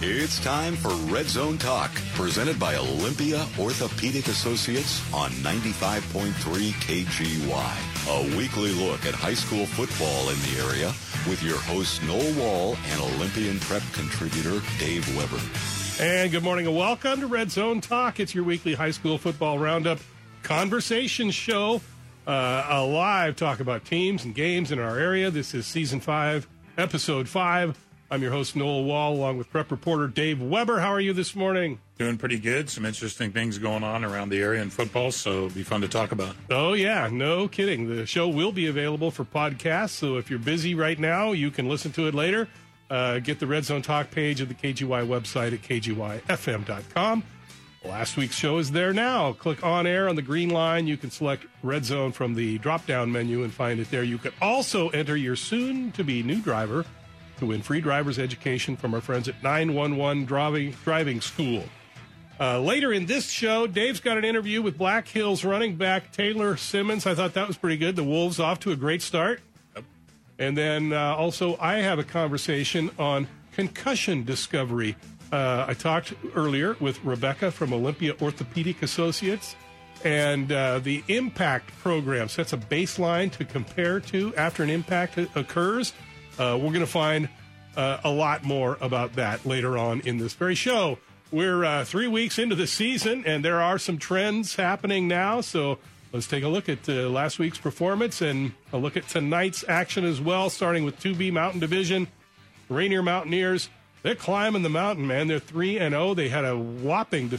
It's time for Red Zone Talk, presented by Olympia Orthopedic Associates on 95.3 KGY. A weekly look at high school football in the area with your hosts Noel Wall and Olympian Prep contributor Dave Weber. And good morning and welcome to Red Zone Talk. It's your weekly high school football roundup conversation show. A live talk about teams and games in our area. This is Season 5, Episode 5. I'm your host, Noel Wall, along with Prep reporter Dave Weber. How are you this morning? Doing pretty good. Some interesting things going on around the area in football, so it'll be fun to talk about. Oh, yeah. No kidding. The show will be available for podcasts, so if you're busy right now, you can listen to it later. Get the Red Zone Talk page of the KGY website at kgyfm.com. Last week's show is there now. Click on air on the green line. You can select Red Zone from the drop-down menu and find it there. You could also enter your soon-to-be new driver to win free driver's education from our friends at 911 Driving School. Later in this show, Dave's got an interview with Black Hills running back Taylor Simmons. I thought that was pretty good. The Wolves off to a great start. And then also I have a conversation on concussion discovery. I talked earlier with Rebecca from Olympia Orthopedic Associates, and the IMPACT program sets a baseline to compare to after an impact occurs. We're going to find a lot more about that later on in this very show. We're 3 weeks into the season, and there are some trends happening now, so let's take a look at last week's performance and a look at tonight's action as well, starting with 2B Mountain Division. Rainier Mountaineers, they're climbing the mountain, man. They're 3-0. They had a whopping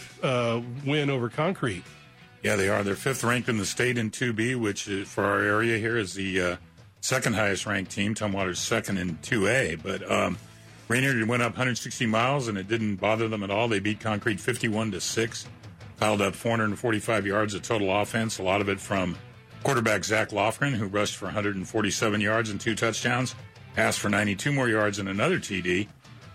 win over Concrete. Yeah, they are. They're fifth ranked in the state in 2B, which for our area here is the second highest ranked team. Tumwater's second in 2A. But Rainier went up 160 miles, and it didn't bother them at all. They beat Concrete 51-6. Piled up 445 yards of total offense, a lot of it from quarterback Zach Lofgren, who rushed for 147 yards and 2 touchdowns, passed for 92 more yards and another TD.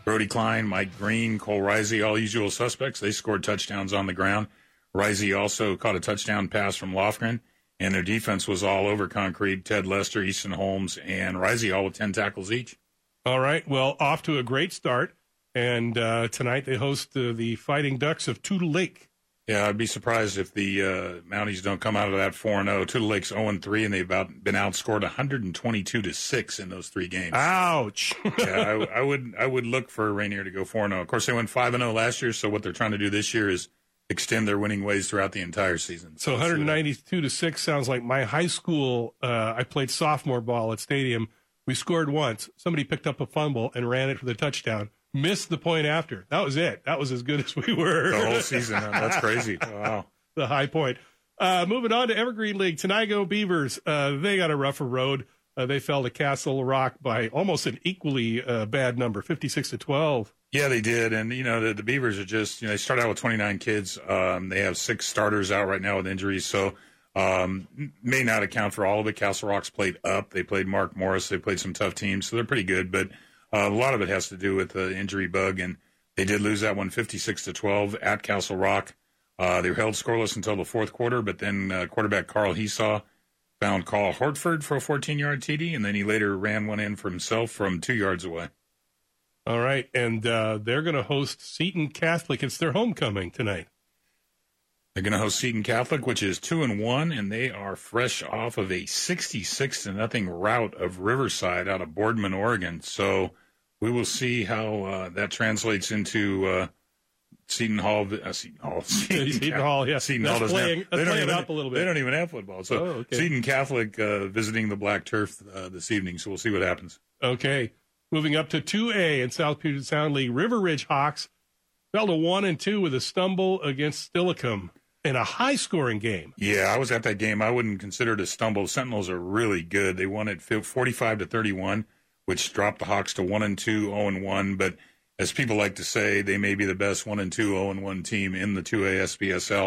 Brody Klein, Mike Green, Cole Rizey, all usual suspects. They scored touchdowns on the ground. Rizey also caught a touchdown pass from Lofgren, and their defense was all over Concrete. Ted Lester, Easton Holmes, and Rizey, all with 10 tackles each. All right, well, off to a great start, and tonight they host the Fighting Ducks of Tuttle Lake. Yeah, I'd be surprised if the Mounties don't come out of that 4-0. Tuttle Lake's 0-3, and they've been outscored 122-6 in those 3 games. Ouch! Yeah, I would look for Rainier to go 4-0. Of course, they went 5-0 last year, so what they're trying to do this year is extend their winning ways throughout the entire season. So 192-6 sounds like my high school. I played sophomore ball at Stadium. We scored once. Somebody picked up a fumble and ran it for the touchdown. Missed the point after. That was it. That was as good as we were. The whole season. That's crazy. Wow. The high point. Moving on to Evergreen League. Tonigo Beavers, they got a rougher road. They fell to Castle Rock by almost an equally bad number, 56-12. Yeah, they did. And, you know, the Beavers are just, you know, they start out with 29 kids. They have 6 starters out right now with injuries. So may not account for all of it. Castle Rock's played up. They played Mark Morris. They played some tough teams. So they're pretty good. But a lot of it has to do with the injury bug, and they did lose that one 56-12 at Castle Rock. They were held scoreless until the 4th quarter, but then quarterback Carl Hesaw found Carl Hortford for a 14-yard TD, and then he later ran one in for himself from 2 yards away. All right, and they're going to host Seton Catholic. It's their homecoming tonight. They're going to host Seton Catholic, which is 2-1, and they are fresh off of a 66-0 rout of Riverside out of Boardman, Oregon. So we will see how that translates into Seton Hall. Seton Hall, yeah. Seton Hall doesn't have, they don't even, up a little bit. They don't even have football. So okay. Seton Catholic visiting the black turf this evening, so we'll see what happens. Okay. Moving up to 2A in South Puget Sound League, River Ridge Hawks fell to 1-2 with a stumble against Steilacoom in a high-scoring game. Yeah, I was at that game. I wouldn't consider it a stumble. Sentinels are really good. They won it 45-31. Which dropped the Hawks to 1-2, 0-1. But as people like to say, they may be the best 1-2, 0-1 team in the 2A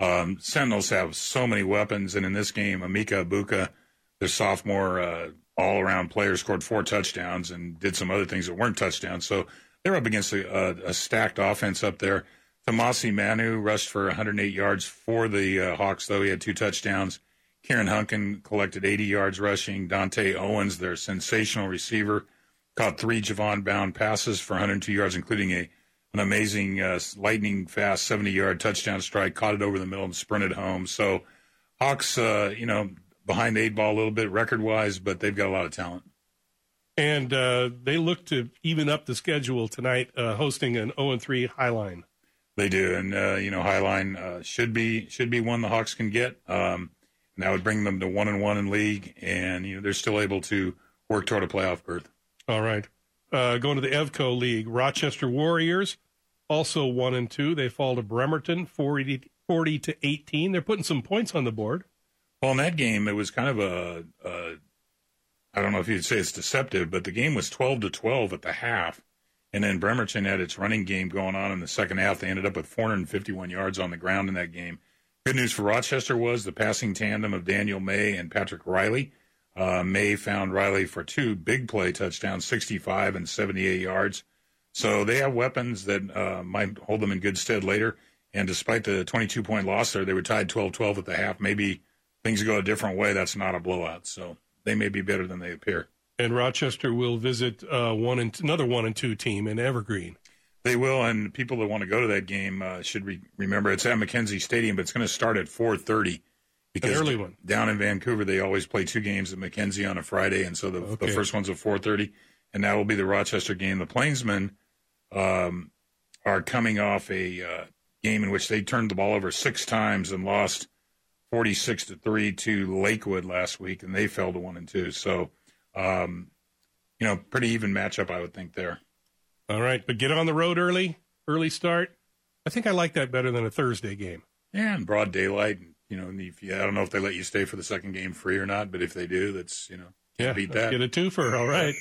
SPSL. Sentinels have so many weapons, and in this game, Amika Abuka, their sophomore all-around player, scored 4 touchdowns and did some other things that weren't touchdowns. So they're up against a stacked offense up there. Tomasi Manu rushed for 108 yards for the Hawks, though. He had 2 touchdowns. Kieran Hunkin collected 80 yards rushing. Dante Owens, their sensational receiver, caught 3 Javon Bound passes for 102 yards, including a an amazing lightning-fast 70-yard touchdown strike, caught it over the middle and sprinted home. So Hawks, behind the eight ball a little bit record-wise, but they've got a lot of talent. And they look to even up the schedule tonight, hosting an 0-3 Highline. They do, and Highline should be one the Hawks can get, and that would bring them to 1-1 in league, and they're still able to work toward a playoff berth. All right, going to the EVCO League, Rochester Warriors also 1-2. They fall to Bremerton 40 to 18. They're putting some points on the board. Well, in that game, it was kind of a I don't know if you'd say it's deceptive, but the game was 12-12 at the half. And then Bremerton had its running game going on in the second half. They ended up with 451 yards on the ground in that game. Good news for Rochester was the passing tandem of Daniel May and Patrick Riley. May found Riley for two big play touchdowns, 65 and 78 yards. So they have weapons that might hold them in good stead later. And despite the 22-point loss there, they were tied 12-12 at the half. Maybe things go a different way. That's not a blowout. So they may be better than they appear. And Rochester will visit another 1-2 team in Evergreen. They will, and people that want to go to that game should remember it's at McKenzie Stadium, but it's going to start at 4:30. Because an early one. Down in Vancouver, they always play two games at McKenzie on a Friday, and so the first one's at 4:30, and that will be the Rochester game. The Plainsmen are coming off a game in which they turned the ball over six times and lost 46-3 to Lakewood last week, and they fell to 1-2. So... pretty even matchup, I would think, there. All right, but get on the road early start. I think I like that better than a Thursday game. Yeah, in broad daylight. I don't know if they let you stay for the second game free or not, but if they do, that's, beat that. Get a twofer, all right.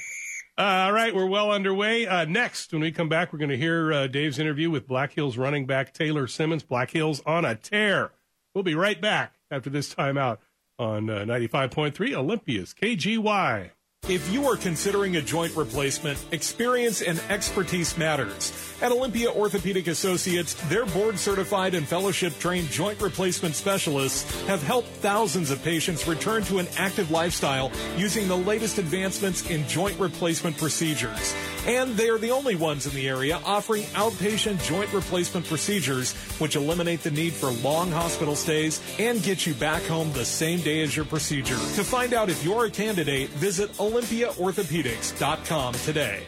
All right, we're well underway. Next, when we come back, we're going to hear Dave's interview with Black Hills running back Taylor Simmons. Black Hills on a tear. We'll be right back after this timeout on 95.3 Olympia's KGY. If you are considering a joint replacement, experience and expertise matters. At Olympia Orthopedic Associates, their board-certified and fellowship-trained joint replacement specialists have helped thousands of patients return to an active lifestyle using the latest advancements in joint replacement procedures. And they are the only ones in the area offering outpatient joint replacement procedures, which eliminate the need for long hospital stays and get you back home the same day as your procedure. To find out if you're a candidate, visit OlympiaOrthopedics.com today.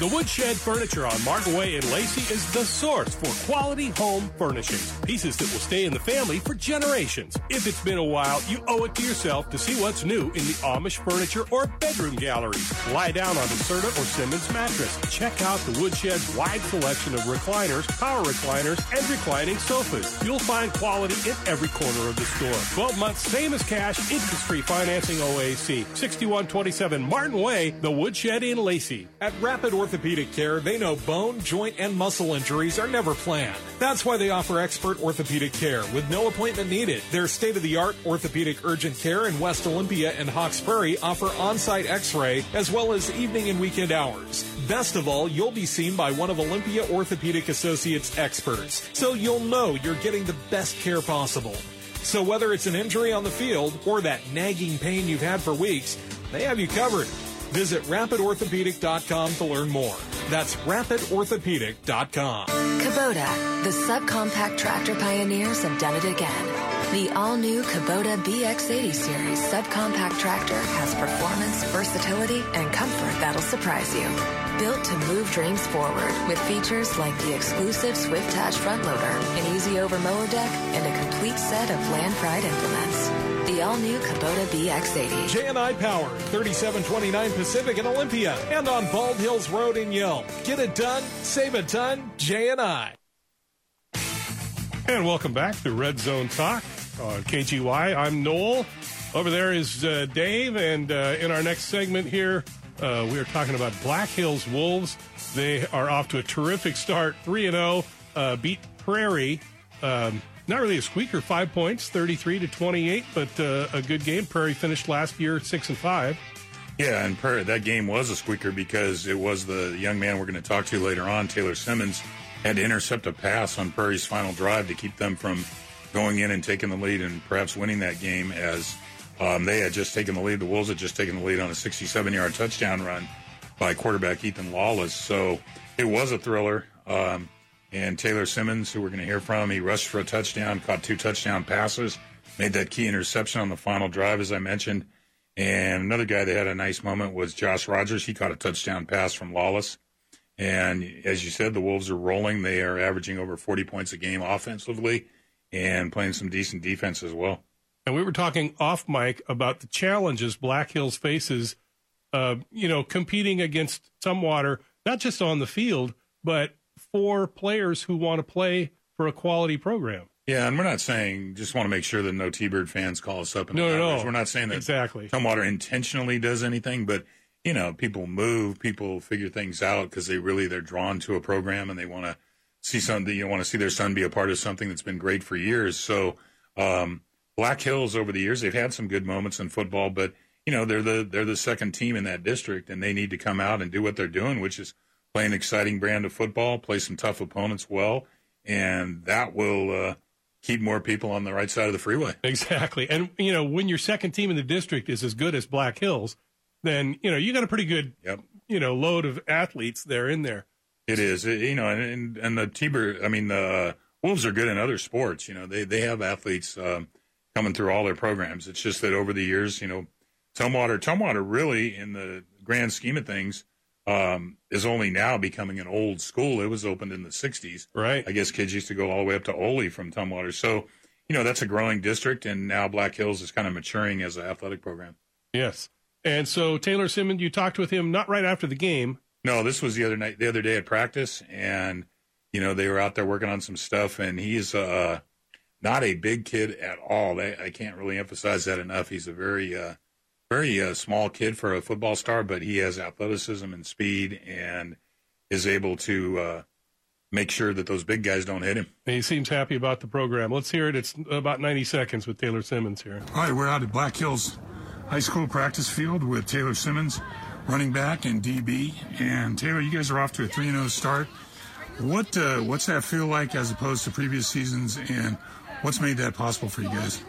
The Woodshed Furniture on Martin Way in Lacey is the source for quality home furnishings, pieces that will stay in the family for generations. If it's been a while, you owe it to yourself to see what's new in the Amish furniture or bedroom galleries. Lie down on a Serta or Simmons mattress. Check out the Woodshed's wide selection of recliners, power recliners, and reclining sofas. You'll find quality in every corner of the store. 12 months, same as cash, interest-free financing OAC. 6127 Martin Way, the Woodshed in Lacey. At Rapid Orthopedic Care, they know bone, joint, and muscle injuries are never planned. That's why they offer expert orthopedic care with no appointment needed. Their state-of-the-art orthopedic urgent care in West Olympia and Hawks Prairie offer on-site x-ray as well as evening and weekend hours. Best of all, you'll be seen by one of Olympia Orthopedic Associates experts, so you'll know you're getting the best care possible. So whether it's an injury on the field or that nagging pain you've had for weeks, they have you covered. Visit rapidorthopedic.com to learn more. That's rapidorthopedic.com. Kubota, the subcompact tractor pioneers, have done it again. The all-new Kubota BX80 series subcompact tractor has performance, versatility, and comfort that'll surprise you. Built to move dreams forward with features like the exclusive Swift Touch front loader, an easy-over mower deck, and a complete set of Land Pride implements. The all-new Kubota BX80. J&I Power, 3729 Pacific in Olympia, and on Bald Hills Road in Yelm. Get it done, save a ton, J&I. And welcome back to Red Zone Talk on KGY. I'm Noel. Over there is Dave, and in our next segment here, we are talking about Black Hills Wolves. They are off to a terrific start, 3-0, beat Prairie. Not really a squeaker, 5 points, 33-28, but a good game. Prairie finished last year 6-5. Yeah, and Prairie, that game was a squeaker because it was the young man we're going to talk to later on, Taylor Simmons, had to intercept a pass on Prairie's final drive to keep them from going in and taking the lead and perhaps winning that game, as they had just taken the lead. The Wolves had just taken the lead on a 67-yard touchdown run by quarterback Ethan Lawless. So it was a thriller. And Taylor Simmons, who we're going to hear from, he rushed for a touchdown, caught two touchdown passes, made that key interception on the final drive, as I mentioned. And another guy that had a nice moment was Josh Rogers. He caught a touchdown pass from Lawless. And as you said, the Wolves are rolling. They are averaging over 40 points a game offensively and playing some decent defense as well. And we were talking off mic about the challenges Black Hills faces, competing against Tumwater, not just on the field, but for players who want to play for a quality program. Yeah, and we're not saying, just want to make sure that no T-Bird fans call us up. No. We're not saying that exactly Tumwater intentionally does anything, but, you know, people move, people figure things out because they're drawn to a program and they want to see something. You want to see their son be a part of something that's been great for years. So Black Hills over the years, they've had some good moments in football, but, you know, they're the second team in that district, and they need to come out and do what they're doing, which is play an exciting brand of football, play some tough opponents well, and that will keep more people on the right side of the freeway. Exactly. And, you know, when your second team in the district is as good as Black Hills, then, you know, you got a pretty good, load of athletes there in there. It is. The Wolves are good in other sports. You know, they have athletes coming through all their programs. It's just that over the years, you know, Tumwater really, in the grand scheme of things, is only now becoming an old school. It was opened in the 60s. Right. I guess kids used to go all the way up to Ole from Tumwater. So, you know, that's a growing district, and now Black Hills is kind of maturing as an athletic program. Yes. And so Taylor Simmons, you talked with him not right after the game. No, this was the other day at practice, and, you know, they were out there working on some stuff, and he's not a big kid at all. I can't really emphasize that enough. He's a very small kid for a football star, but he has athleticism and speed and is able to make sure that those big guys don't hit him. And he seems happy about the program. Let's hear it. It's about 90 seconds with Taylor Simmons here. All right, we're out at Black Hills High School practice field with Taylor Simmons, running back and DB. And, Taylor, you guys are off to a 3-0 start. What's that feel like as opposed to previous seasons, and what's made that possible for you guys?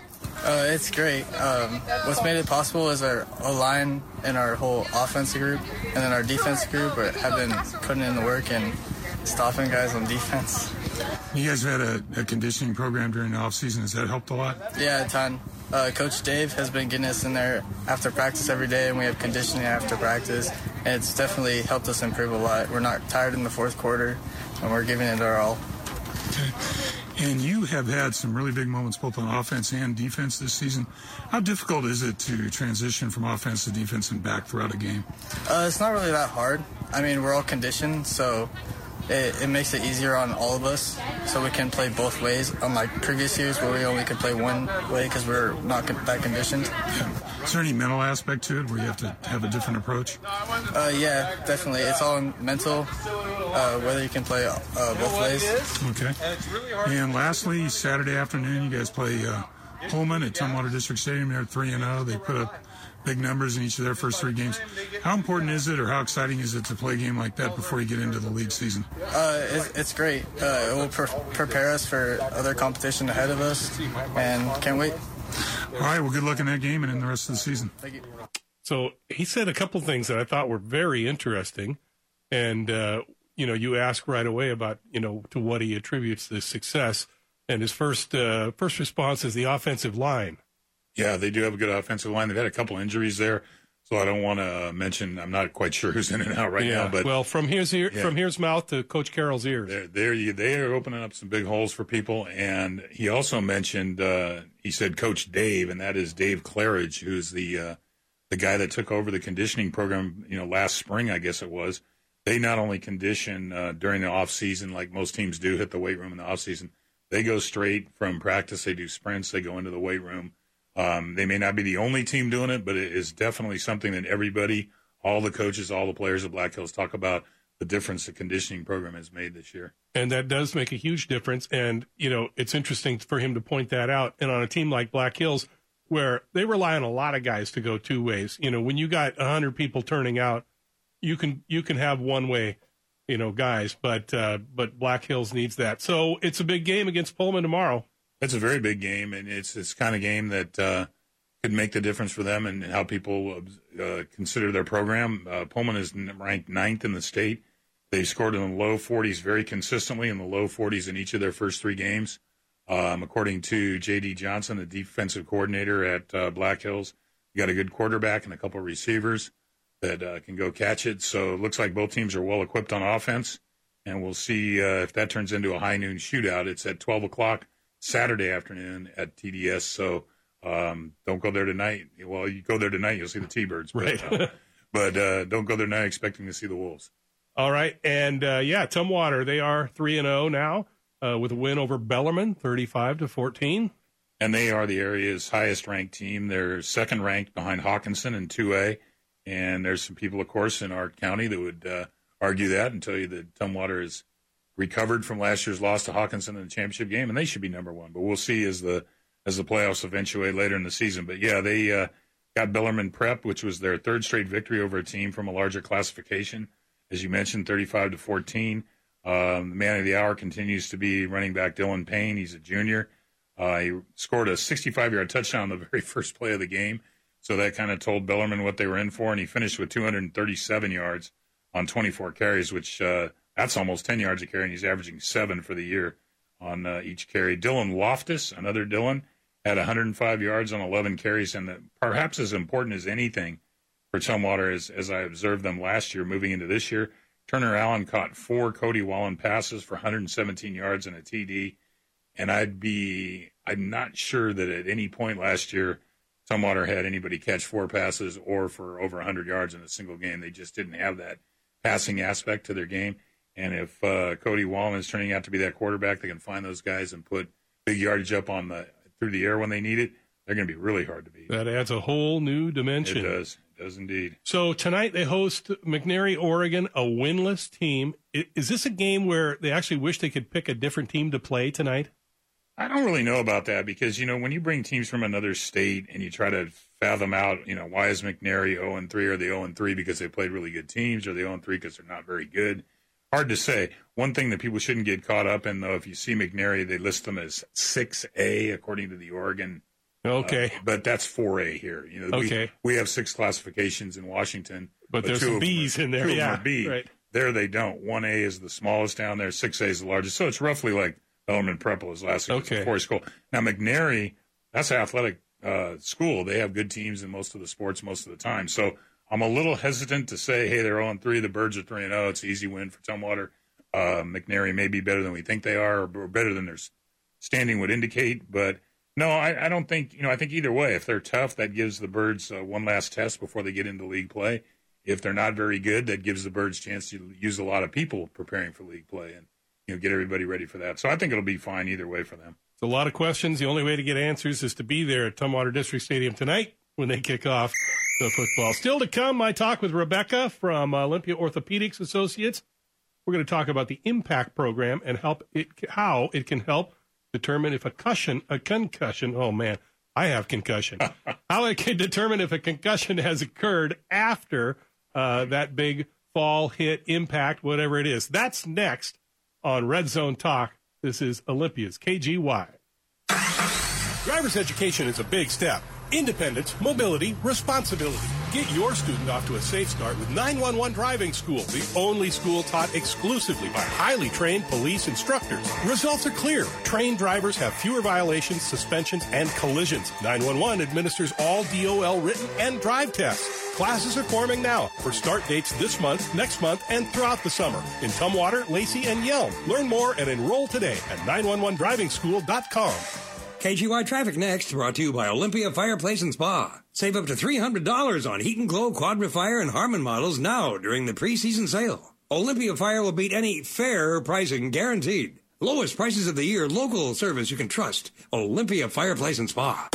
It's great. What's made it possible is our line and our whole offensive group, and then our defense group have been putting in the work and stopping guys on defense. You guys had a conditioning program during the offseason. Has that helped a lot? Yeah, a ton. Coach Dave has been getting us in there after practice every day, and we have conditioning after practice, and it's definitely helped us improve a lot. We're not tired in the fourth quarter, and we're giving it our all. And you have had some really big moments both on offense and defense this season. How difficult is it to transition from offense to defense and back throughout a game? It's not really that hard. I mean, we're all conditioned, so it makes it easier on all of us, so we can play both ways, unlike previous years where we only could play one way because we're not that conditioned. Yeah. Is there any mental aspect to it where you have to have a different approach? Yeah, definitely. It's all mental. Whether you can play both ways. Okay. And lastly, Saturday afternoon, you guys play Pullman at Tumwater District Stadium. They're 3-0. They put up big numbers in each of their first three games. How important is it, or how exciting is it to play a game like that before you get into the league season? It's great. It will prepare us for other competition ahead of us, and can't wait. All right, well, good luck in that game and in the rest of the season. Thank you. So he said a couple things that I thought were very interesting, and you ask right away about, to what he attributes this success. And his first response is the offensive line. Yeah, they do have a good offensive line. They've had a couple injuries there, so I don't want to mention. I'm not quite sure who's in and out now. But well, from here's mouth to Coach Carroll's ears, they are opening up some big holes for people. And he also mentioned, he said Coach Dave, and that is Dave Claridge, who's the guy that took over the conditioning program, last spring, I guess it was. They not only condition during the offseason, like most teams do, hit the weight room in the offseason. They go straight from practice. They do sprints. They go into the weight room. They may not be the only team doing it, but it is definitely something that everybody, all the coaches, all the players of Black Hills talk about, the difference the conditioning program has made this year. And that does make a huge difference. And, it's interesting for him to point that out. And on a team like Black Hills, where they rely on a lot of guys to go two ways, when you got 100 people turning out, you can have one way, guys, but Black Hills needs that. So it's a big game against Pullman tomorrow. That's a very big game, and it's this kind of game that could make the difference for them and how people consider their program. Pullman is ranked 9th in the state. They've scored in the low 40s very consistently, in the low 40s in each of their first three games. According to J.D. Johnson, the defensive coordinator at Black Hills, you got a good quarterback and a couple of receivers that can go catch it. So it looks like both teams are well-equipped on offense, and we'll see if that turns into a high noon shootout. It's at 12 o'clock Saturday afternoon at TDS, so don't go there tonight. Well, you go there tonight, you'll see the T-Birds. But, right. but don't go there now expecting to see the Wolves. All right, and, Tumwater, they are 3-0 now with a win over Bellarmine, 35-14. And they are the area's highest-ranked team. They're second-ranked behind Hawkinson in 2A. And there's some people, of course, in our county that would argue that and tell you that Tumwater is recovered from last year's loss to Hawkinson in the championship game, and they should be number one. But we'll see as the playoffs eventuate later in the season. But, yeah, they got Bellarmine prepped, which was their third straight victory over a team from a larger classification. As you mentioned, 35-14. The man of the hour continues to be running back Dylan Payne. He's a junior. He scored a 65-yard touchdown on the very first play of the game, so that kind of told Bellarmine what they were in for, and he finished with 237 yards on 24 carries, which that's almost 10 yards a carry, and he's averaging 7 for the year on each carry. Dylan Loftus, another Dylan, had 105 yards on 11 carries, and perhaps as important as anything for Tumwater, as I observed them last year moving into this year, Turner Allen caught 4 Cody Wallen passes for 117 yards and a TD, and I'm not sure that at any point last year Tumwater had anybody catch 4 passes or for over 100 yards in a single game. They just didn't have that passing aspect to their game. And if Cody Wallen is turning out to be that quarterback, they can find those guys and put big yardage up on through the air when they need it. They're going to be really hard to beat. That adds a whole new dimension. It does. It does indeed. So tonight they host McNary, Oregon, a winless team. Is this a game where they actually wish they could pick a different team to play tonight? I don't really know about that because, you know, when you bring teams from another state and you try to fathom out, you know, why is McNary 0-3? Are they 0-3 because they played really good teams? Are they 0-3 because they're not very good? Hard to say. One thing that people shouldn't get caught up in, though, if you see McNary, they list them as 6A according to the Oregon. Okay. But that's 4A here. You know, okay. We have 6 classifications in Washington. But there's some Bs in there. Yeah, B. Right. There they don't. 1A is the smallest down there. 6A is the largest. So it's roughly like Bellarmine Prep was last week. Okay. Before school. Now, McNary, that's an athletic school. They have good teams in most of the sports most of the time. So I'm a little hesitant to say, hey, they're 0-3. The Birds are 3-0. It's an easy win for Tumwater. McNary may be better than we think they are or better than their standing would indicate. But, no, I don't think – you know, I think either way, if they're tough, that gives the Birds one last test before they get into league play. If they're not very good, that gives the Birds a chance to use a lot of people preparing for league play and, you know, get everybody ready for that. So I think it'll be fine either way for them. It's a lot of questions. The only way to get answers is to be there at Tumwater District Stadium tonight when they kick off the football. Still to come, my talk with Rebecca from Olympia Orthopedic Associates. We're going to talk about the IMPACT program and how it can help determine if a concussion, oh man, I have concussion, how it can determine if a concussion has occurred after that big fall, hit, impact, whatever it is. That's next on Red Zone Talk. This is Olympia's KGY. Driver's education is a big step. Independence, mobility, responsibility. Get your student off to a safe start with 911 Driving School, the only school taught exclusively by highly trained police instructors. Results are clear. Trained drivers have fewer violations, suspensions, and collisions. 911 administers all DOL written and drive tests. Classes are forming now for start dates this month, next month, and throughout the summer in Tumwater, Lacey, and Yelm. Learn more and enroll today at 911drivingschool.com. KGY Traffic Next, brought to you by Olympia Fireplace and Spa. Save up to $300 on Heat and Glow Quadrifier and Harman models now during the preseason sale. Olympia Fire will beat any fair pricing guaranteed. Lowest prices of the year, local service you can trust. Olympia Fireplace and Spa.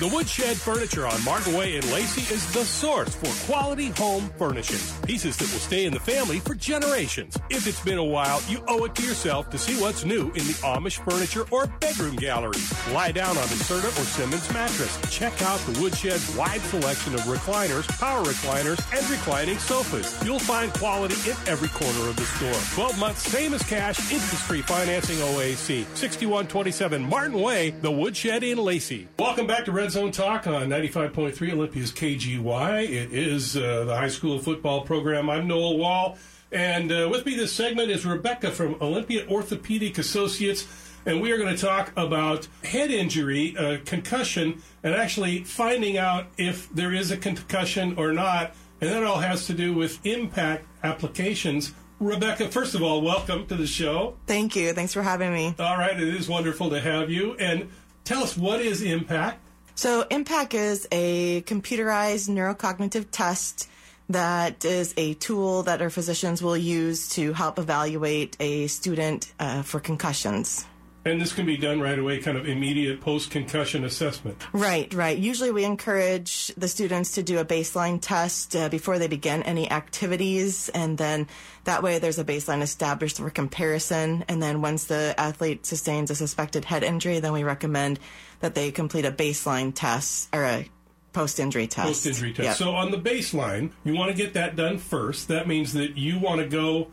The Woodshed Furniture on Martin Way in Lacey is the source for quality home furnishings. Pieces that will stay in the family for generations. If it's been a while, you owe it to yourself to see what's new in the Amish furniture or bedroom galleries. Lie down on the Serta or Simmons mattress. Check out the Woodshed's wide selection of recliners, power recliners, and reclining sofas. You'll find quality in every corner of the store. 12 months, same as cash, interest-free financing OAC. 6127 Martin Way, the Woodshed in Lacey. Welcome back to Red Zone Talk on 95.3 Olympia's KGY. It is the high school football program. I'm Noel Wall. And with me this segment is Rebecca from Olympia Orthopedic Associates, and we are going to talk about head injury, concussion, and actually finding out if there is a concussion or not, and that all has to do with impact applications. Rebecca, first of all, welcome to the show. Thank you. Thanks for having me. All right. It is wonderful to have you. And tell us, what is impact? So impact is a computerized neurocognitive test that is a tool that our physicians will use to help evaluate a student for concussions. And this can be done right away, kind of immediate post-concussion assessment. Right, right. Usually we encourage the students to do a baseline test before they begin any activities, and then that way there's a baseline established for comparison. And then once the athlete sustains a suspected head injury, then we recommend that they complete a baseline test or a post-injury test. Post-injury test. Yep. So on the baseline, you want to get that done first. That means that you want to go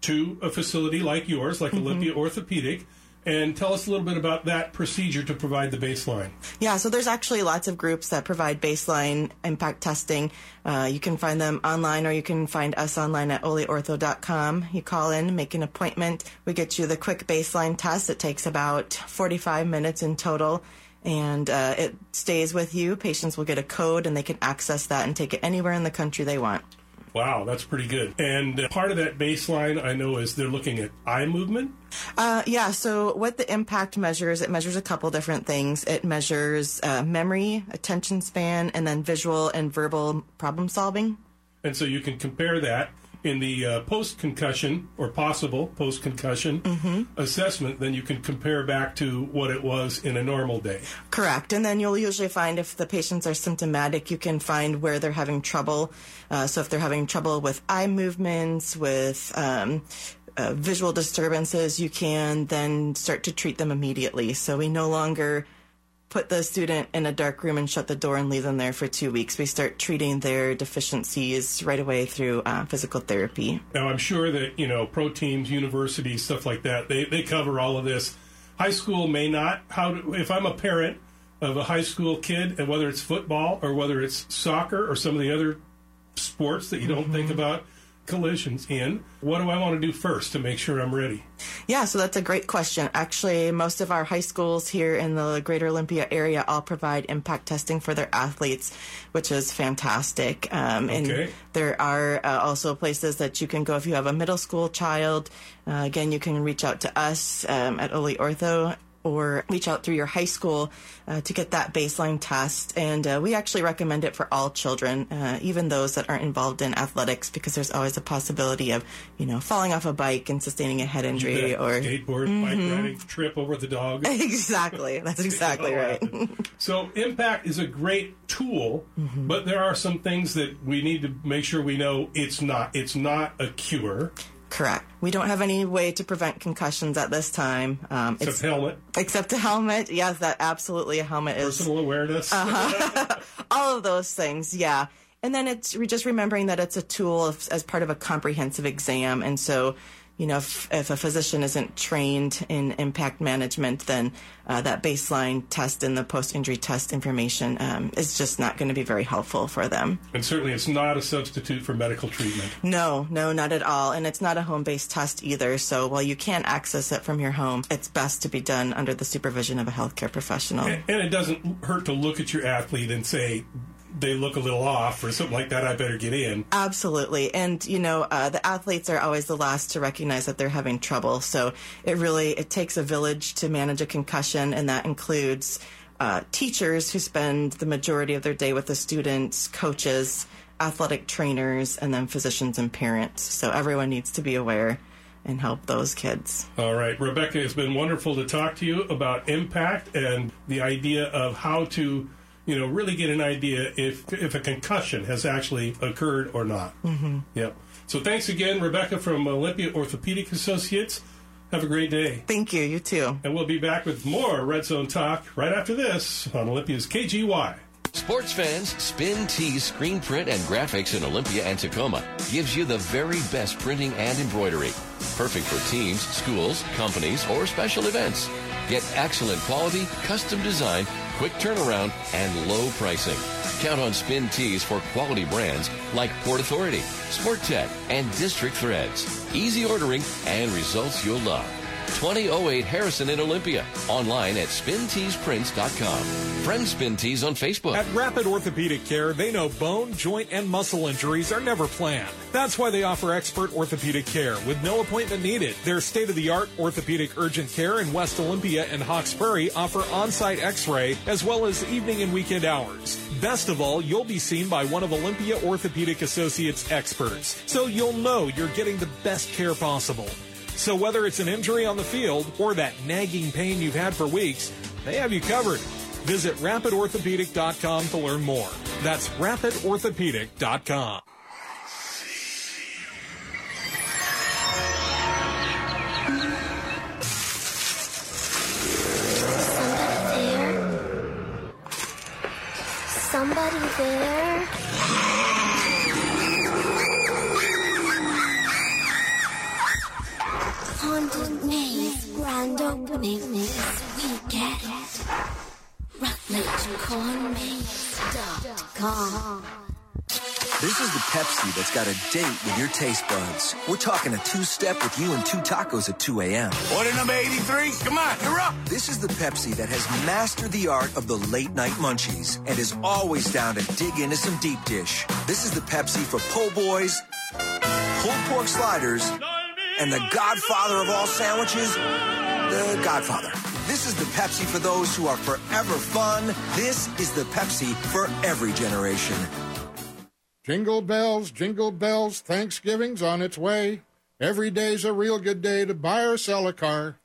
to a facility like yours, like Olympia Orthopedic. And tell us a little bit about that procedure to provide the baseline. Yeah, so there's actually lots of groups that provide baseline impact testing. You can find them online, or you can find us online at olyortho.com. You call in, make an appointment. We get you the quick baseline test. It takes about 45 minutes in total, and it stays with you. Patients will get a code, and they can access that and take it anywhere in the country they want. Wow, that's pretty good. And part of that baseline, I know, is they're looking at eye movement? Yeah, so what the impact measures, it measures a couple different things. It measures memory, attention span, and then visual and verbal problem solving. And so you can compare that in the post-concussion or possible post-concussion assessment. Then you can compare back to what it was in a normal day. Correct. And then you'll usually find if the patients are symptomatic, you can find where they're having trouble. So if they're having trouble with eye movements, with visual disturbances, you can then start to treat them immediately. So we no longer put the student in a dark room and shut the door and leave them there for 2 weeks. We start treating their deficiencies right away through physical therapy. Now, I'm sure that, you know, pro teams, universities, stuff like that, they cover all of this. High school may not. If I'm a parent of a high school kid, and whether it's football or whether it's soccer or some of the other sports that you don't think about collisions in, what do I want to do first to make sure I'm ready? Yeah, so that's a great question. Actually, most of our high schools here in the greater Olympia area all provide impact testing for their athletes, which is fantastic. And there are also places that you can go if you have a middle school child. Again, you can reach out to us at Oli Ortho, or reach out through your high school to get that baseline test. And we actually recommend it for all children, even those that aren't involved in athletics, because there's always a possibility of, you know, falling off a bike and sustaining a head injury, or skateboard, bike riding, trip over the dog. Exactly. That's exactly right. So impact is a great tool, but there are some things that we need to make sure we know it's not. It's not a cure. Correct. We don't have any way to prevent concussions at this time. Except a helmet. Except a helmet. Yes, that absolutely a helmet is. Personal awareness. All of those things, yeah. And then it's just remembering that it's a tool as part of a comprehensive exam. And so, you know, if a physician isn't trained in impact management, then that baseline test and the post-injury test information is just not going to be very helpful for them. And certainly it's not a substitute for medical treatment. No, not at all. And it's not a home-based test either. So while you can access it from your home, it's best to be done under the supervision of a healthcare professional. And it doesn't hurt to look at your athlete and say, they look a little off or something like that, I better get in. Absolutely. And, you know, the athletes are always the last to recognize that they're having trouble. So it takes a village to manage a concussion, and that includes teachers who spend the majority of their day with the students, coaches, athletic trainers, and then physicians and parents. So everyone needs to be aware and help those kids. All right, Rebecca, it's been wonderful to talk to you about impact and the idea of how to, you know, really get an idea if a concussion has actually occurred or not. Yep. So thanks again, Rebecca from Olympia Orthopedic Associates. Have a great day. Thank you. You too. And we'll be back with more Red Zone Talk right after this on Olympia's KGY. Sports fans, Spin Tea, screen print, and graphics in Olympia and Tacoma gives you the very best printing and embroidery. Perfect for teams, schools, companies, or special events. Get excellent quality, custom design, quick turnaround, and low pricing. Count on Spin Tees for quality brands like Port Authority, Sport Tech, and District Threads. Easy ordering and results you'll love. 2008 Harrison in Olympia. Online at spinteesprints.com. Friends Spin Tees on Facebook. At Rapid Orthopedic Care, they know bone, joint, and muscle injuries are never planned. That's why they offer expert orthopedic care with no appointment needed. Their state-of-the-art orthopedic urgent care in West Olympia and Hawkesbury offer on-site x-ray as well as evening and weekend hours. Best of all, you'll be seen by one of Olympia Orthopedic Associates experts, so you'll know you're getting the best care possible. So whether it's an injury on the field or that nagging pain you've had for weeks, they have you covered. Visit rapidorthopedic.com to learn more. That's rapidorthopedic.com. Somebody there? Haunted Maze grand opening this weekend. RutledgeCornMaze.com. This is the Pepsi that's got a date with your taste buds. We're talking a two-step with you and two tacos at 2 a.m. Order number 83. Come on, you're up. This is the Pepsi that has mastered the art of the late-night munchies and is always down to dig into some deep dish. This is the Pepsi for po' boys, pulled pork sliders, and the godfather of all sandwiches, the Godfather. This is the Pepsi for those who are forever fun. This is the Pepsi for every generation. Jingle bells, Thanksgiving's on its way. Every day's a real good day to buy or sell a car.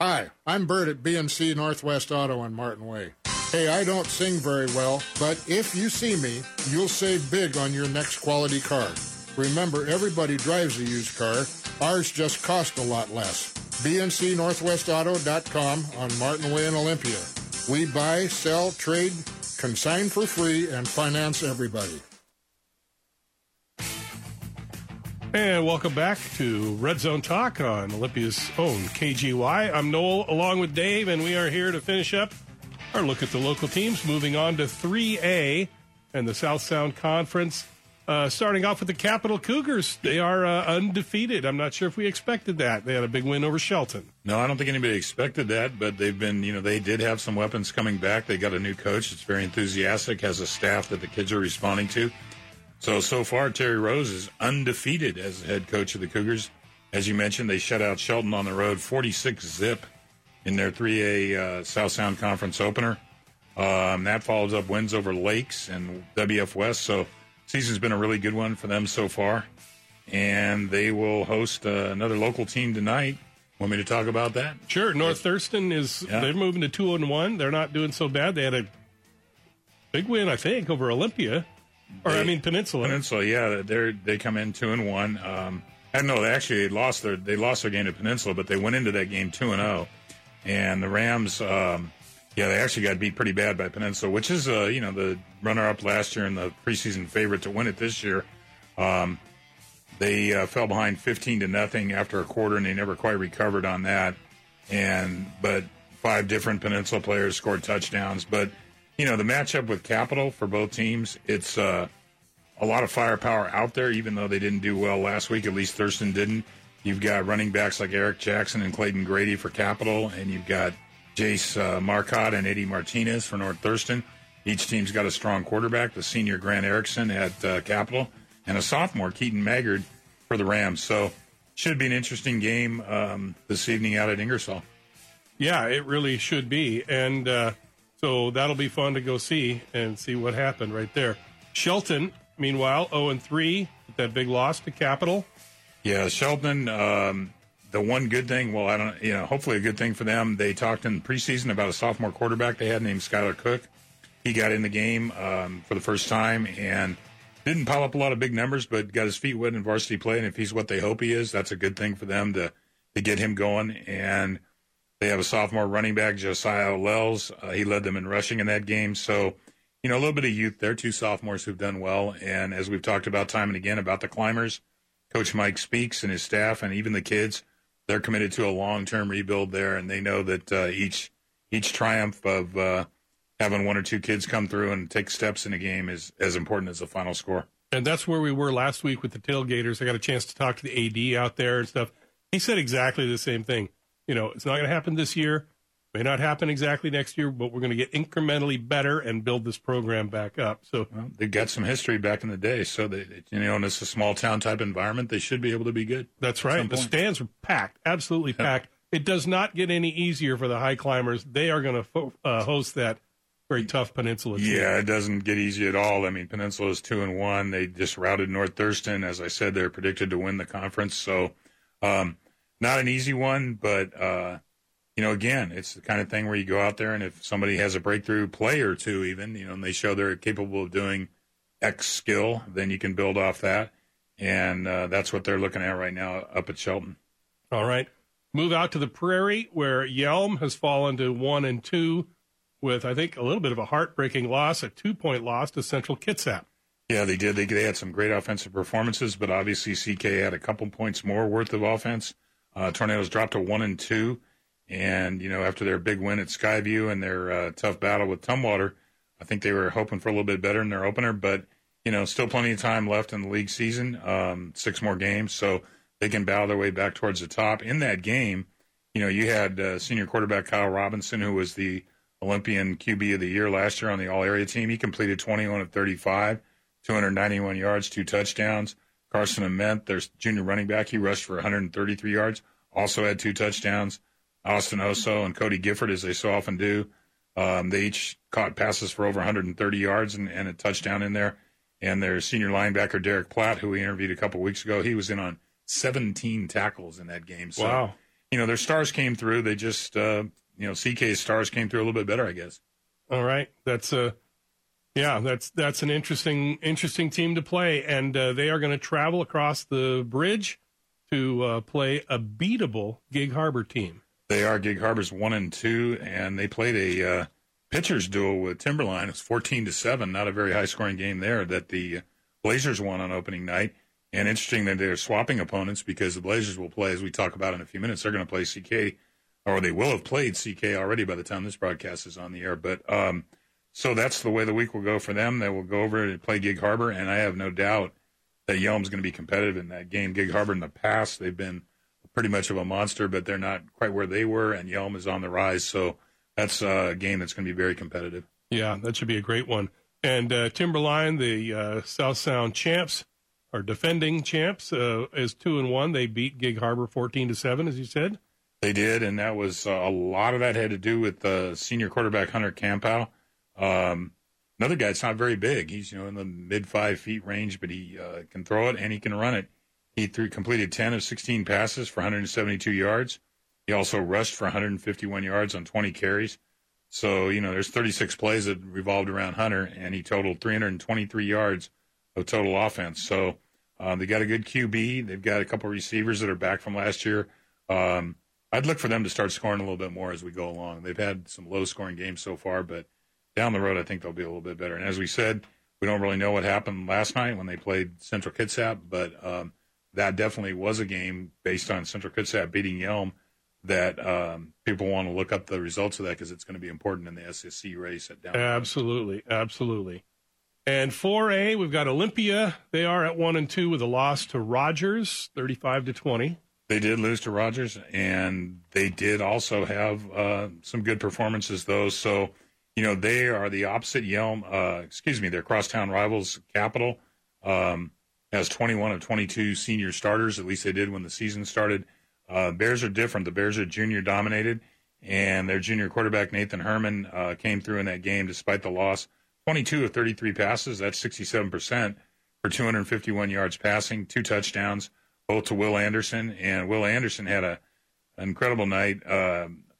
Hi, I'm Bert at BNC Northwest Auto on Martin Way. Hey, I don't sing very well, but if you see me, you'll save big on your next quality car. Remember, everybody drives a used car. Ours just cost a lot less. BNCNorthwestAuto.com on Martin Way in Olympia. We buy, sell, trade, consign for free, and finance everybody. And welcome back to Red Zone Talk on Olympia's own KGY. I'm Noel, along with Dave, and we are here to finish up our look at the local teams, moving on to 3A and the South Sound Conference. Starting off with the Capitol Cougars, they are undefeated. I'm not sure if we expected that. They had a big win over Shelton. No, I don't think anybody expected that, but they've been, they did have some weapons coming back. They got a new coach that's very enthusiastic, has a staff that the kids are responding to. So far, Terry Rose is undefeated as the head coach of the Cougars. As you mentioned, they shut out Shelton on the road, 46-0 in their 3A South Sound Conference opener. That follows up wins over Lakes and WF West, so season's been a really good one for them so far, and they will host another local team tonight. Want me to talk about that? Sure. North Thurston they're moving to 2-1. They're not doing so bad. They had a big win, I think, over Olympia, Peninsula. Peninsula, yeah. They come in 2-1. They lost their game to Peninsula, but they went into that game 2-0, and the Rams. They actually got beat pretty bad by Peninsula, which is, the runner-up last year and the preseason favorite to win it this year. They fell behind 15-0 after a quarter, and they never quite recovered on that. But five different Peninsula players scored touchdowns. But, the matchup with Capital for both teams, it's a lot of firepower out there, even though they didn't do well last week. At least Thurston didn't. You've got running backs like Eric Jackson and Clayton Grady for Capital, and you've got Jace Marcotte and Eddie Martinez for North Thurston. Each team's got a strong quarterback, the senior Grant Erickson at Capital, and a sophomore, Keaton Maggard, for the Rams. So should be an interesting game this evening out at Ingersoll. Yeah, it really should be. And so that'll be fun to go see and see what happened right there. Shelton, meanwhile, 0-3, with that big loss to Capital. Yeah, Shelton... the one good thing, hopefully a good thing for them, they talked in preseason about a sophomore quarterback they had named Skylar Cook. He got in the game for the first time and didn't pile up a lot of big numbers, but got his feet wet in varsity play. And if he's what they hope he is, that's a good thing for them to get him going. And they have a sophomore running back, Josiah Lells. He led them in rushing in that game. So, a little bit of youth there, two sophomores who've done well. And as we've talked about time and again about the climbers, Coach Mike Speaks and his staff and even the kids, they're committed to a long-term rebuild there, and they know that each triumph of having one or two kids come through and take steps in a game is as important as the final score. And that's where we were last week with the tailgaters. I got a chance to talk to the AD out there and stuff. He said exactly the same thing. You know, it's not going to happen this year. May not happen exactly next year, but we're going to get incrementally better and build this program back up. So well, they've got some history back in the day, so they, you know, and it's a small town type environment. They should be able to be good. That's right. The stands are packed, absolutely packed. It does not get any easier for the high climbers. They are going to host that very tough Peninsula team. Yeah, it doesn't get easy at all. I mean, Peninsula is 2-1. They just routed North Thurston. As I said, they're predicted to win the conference. So not an easy one, but you know, again, it's the kind of thing where you go out there and if somebody has a breakthrough play or two even, you know, and they show they're capable of doing X skill, then you can build off that. And that's what they're looking at right now up at Shelton. All right. Move out to the Prairie where Yelm has fallen to 1-2 with, I think, a little bit of a heartbreaking loss, a 2-point loss to Central Kitsap. Yeah, they did. They had some great offensive performances, but obviously CK had a couple points more worth of offense. Tornadoes dropped to 1-2. And, you know, after their big win at Skyview and their tough battle with Tumwater, I think they were hoping for a little bit better in their opener. But, you know, still plenty of time left in the league season, 6 more games. So they can battle their way back towards the top. In that game, you know, you had senior quarterback Kyle Robinson, who was the Olympian QB of the year last year on the all-area team. He completed 21 of 35, 291 yards, 2 touchdowns. Carson Ament, their junior running back, he rushed for 133 yards, also had 2 touchdowns. Austin Oso and Cody Gifford, as they so often do, they each caught passes for over 130 yards and a touchdown in there. And their senior linebacker, Derek Platt, who we interviewed a couple weeks ago, he was in on 17 tackles in that game. So, wow. You know, their stars came through. They just, you know, CK's stars came through a little bit better, I guess. All right. That's that's an interesting team to play. And they are going to travel across the bridge to play a beatable Gig Harbor team. They are. Gig Harbor's 1-2, and they played a pitcher's duel with Timberline. It's 14-7, not a very high-scoring game there that the Blazers won on opening night. And interesting that they're swapping opponents because the Blazers will play, as we talk about in a few minutes, they're going to play CK, or they will have played CK already by the time this broadcast is on the air. But so that's the way the week will go for them. They will go over and play Gig Harbor, and I have no doubt that Yelm's going to be competitive in that game. Gig Harbor in the past, they've been pretty much of a monster, but they're not quite where they were, and Yelm is on the rise, so that's a game that's going to be very competitive. Yeah, that should be a great one. And Timberline, the South Sound champs, or defending champs, is 2-1. They beat Gig Harbor 14-7, as you said. They did, and that was a lot of that had to do with senior quarterback Hunter Campow. Another guy that's not very big. He's, you know, in the mid-5 feet range, but he can throw it and he can run it. He completed 10 of 16 passes for 172 yards. He also rushed for 151 yards on 20 carries. So, you know, there's 36 plays that revolved around Hunter, and he totaled 323 yards of total offense. So they got a good QB. They've got a couple receivers that are back from last year. I'd look for them to start scoring a little bit more as we go along. They've had some low-scoring games so far, but down the road I think they'll be a little bit better. And as we said, we don't really know what happened last night when they played Central Kitsap, but that definitely was a game based on Central Kitsap beating Yelm that people want to look up the results of that because it's going to be important in the SSC race at down. Absolutely, absolutely. And 4A, we've got Olympia. They are at 1-2 with a loss to Rogers, 35-20. They did lose to Rogers, and they did also have some good performances, though. So, you know, they are the opposite Yelm. Their crosstown rivals, Capitol. Has 21 of 22 senior starters, at least they did when the season started. Bears are different. The Bears are junior-dominated, and their junior quarterback, Nathan Herman, came through in that game despite the loss. 22 of 33 passes, that's 67%, for 251 yards passing, 2 touchdowns, both to Will Anderson. And Will Anderson had an incredible night,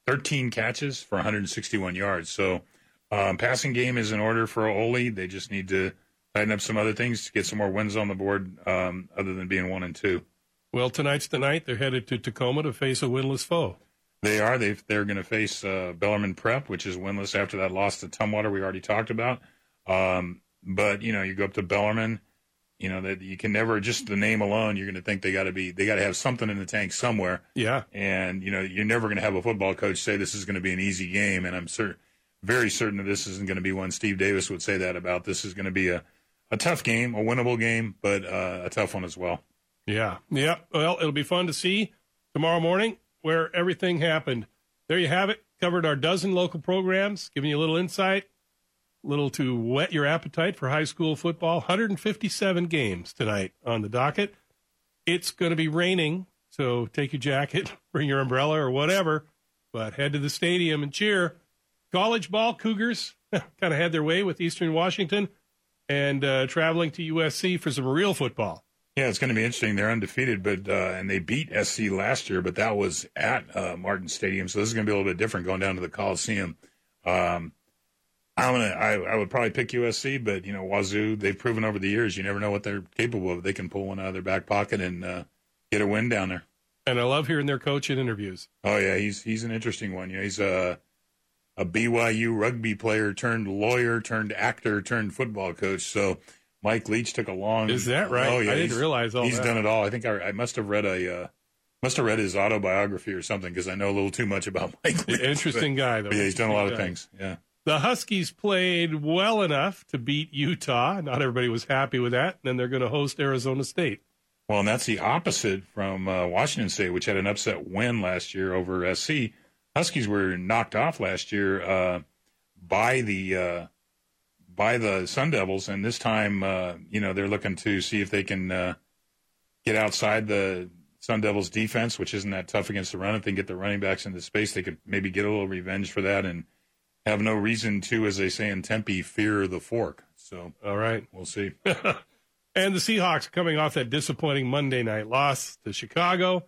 13 catches for 161 yards. So passing game is in order for Ole. They just need to tighten up some other things to get some more wins on the board other than being 1-2. Well, tonight's the night. They're headed to Tacoma to face a winless foe. They are. They're going to face Bellarmine Prep, which is winless after that loss to Tumwater we already talked about. But, you know, you go up to Bellarmine, you know, that you can never, just the name alone, you're going to think they got to have something in the tank somewhere. Yeah. And, you know, you're never going to have a football coach say this is going to be an easy game. And I'm certain very certain that this isn't going to be one. Steve Davis would say that about this is going to be a tough game, a winnable game, but a tough one as well. Yeah. Well, it'll be fun to see tomorrow morning where everything happened. There you have it. Covered our dozen local programs, giving you a little insight, a little to whet your appetite for high school football. 157 games tonight on the docket. It's going to be raining, so take your jacket, bring your umbrella or whatever, but head to the stadium and cheer. College ball Cougars kind of had their way with Eastern Washington and traveling to USC for some real football. Yeah, it's going to be interesting. They're undefeated, but and they beat SC last year, but that was at Martin Stadium, so this is going to be a little bit different going down to the Coliseum. I would probably pick USC, but you know, Wazoo, they've proven over the years you never know what they're capable of. They can pull one out of their back pocket and get a win down there. And I love hearing their coach in interviews. Oh yeah, he's an interesting one. You know, he's a BYU rugby player turned lawyer turned actor turned football coach. So Mike Leach took a long. Is that right? Oh yeah, I didn't realize all. He's done it all. I think I must have read his autobiography or something because I know a little too much about Mike Leach. Interesting guy though. Yeah, he's done a lot of things. Yeah. The Huskies played well enough to beat Utah. Not everybody was happy with that. And they're going to host Arizona State. Well, and that's the opposite from Washington State, which had an upset win last year over SC. Huskies were knocked off last year by the Sun Devils, and this time, they're looking to see if they can get outside the Sun Devils' defense, which isn't that tough against the run. If they can get the running backs into space, they could maybe get a little revenge for that and have no reason to, as they say in Tempe, fear the fork. So, all right, we'll see. And the Seahawks coming off that disappointing Monday night loss to Chicago.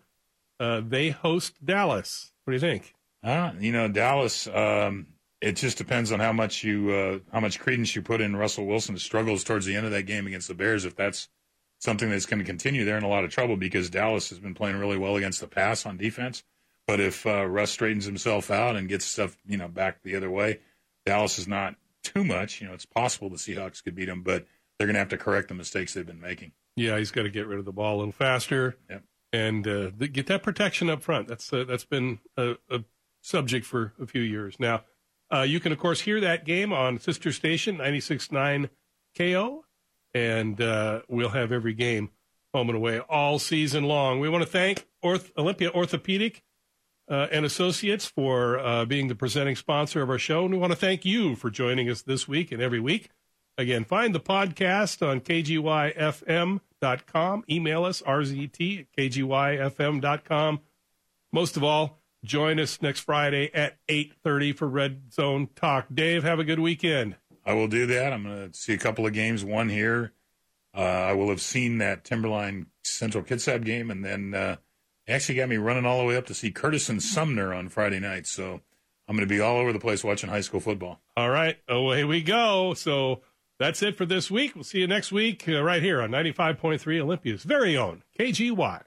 They host Dallas. What do you think? Dallas, it just depends on how much credence you put in Russell Wilson's struggles towards the end of that game against the Bears. If that's something that's going to continue, they're in a lot of trouble because Dallas has been playing really well against the pass on defense. But if Russ straightens himself out and gets stuff, back the other way, Dallas is not too much. It's possible the Seahawks could beat them, but they're going to have to correct the mistakes they've been making. Yeah, he's got to get rid of the ball a little faster and get that protection up front. That's been a subject for a few years now. You can, of course, hear that game on Sister Station, 96.9 KO, and we'll have every game home and away all season long. We want to thank Olympia Orthopedic and Associates for being the presenting sponsor of our show. And we want to thank you for joining us this week and every week. Again, find the podcast on kgyfm.com. Email us, rzt@kgyfm.com. Most of all, join us next Friday at 8:30 for Red Zone Talk. Dave, have a good weekend. I will do that. I'm going to see a couple of games, one here. I will have seen that Timberline Central Kitsap game, and then actually got me running all the way up to see Curtis and Sumner on Friday night, so I'm going to be all over the place watching high school football. All right, away we go. So that's it for this week. We'll see you next week right here on 95.3 Olympia's very own KGY.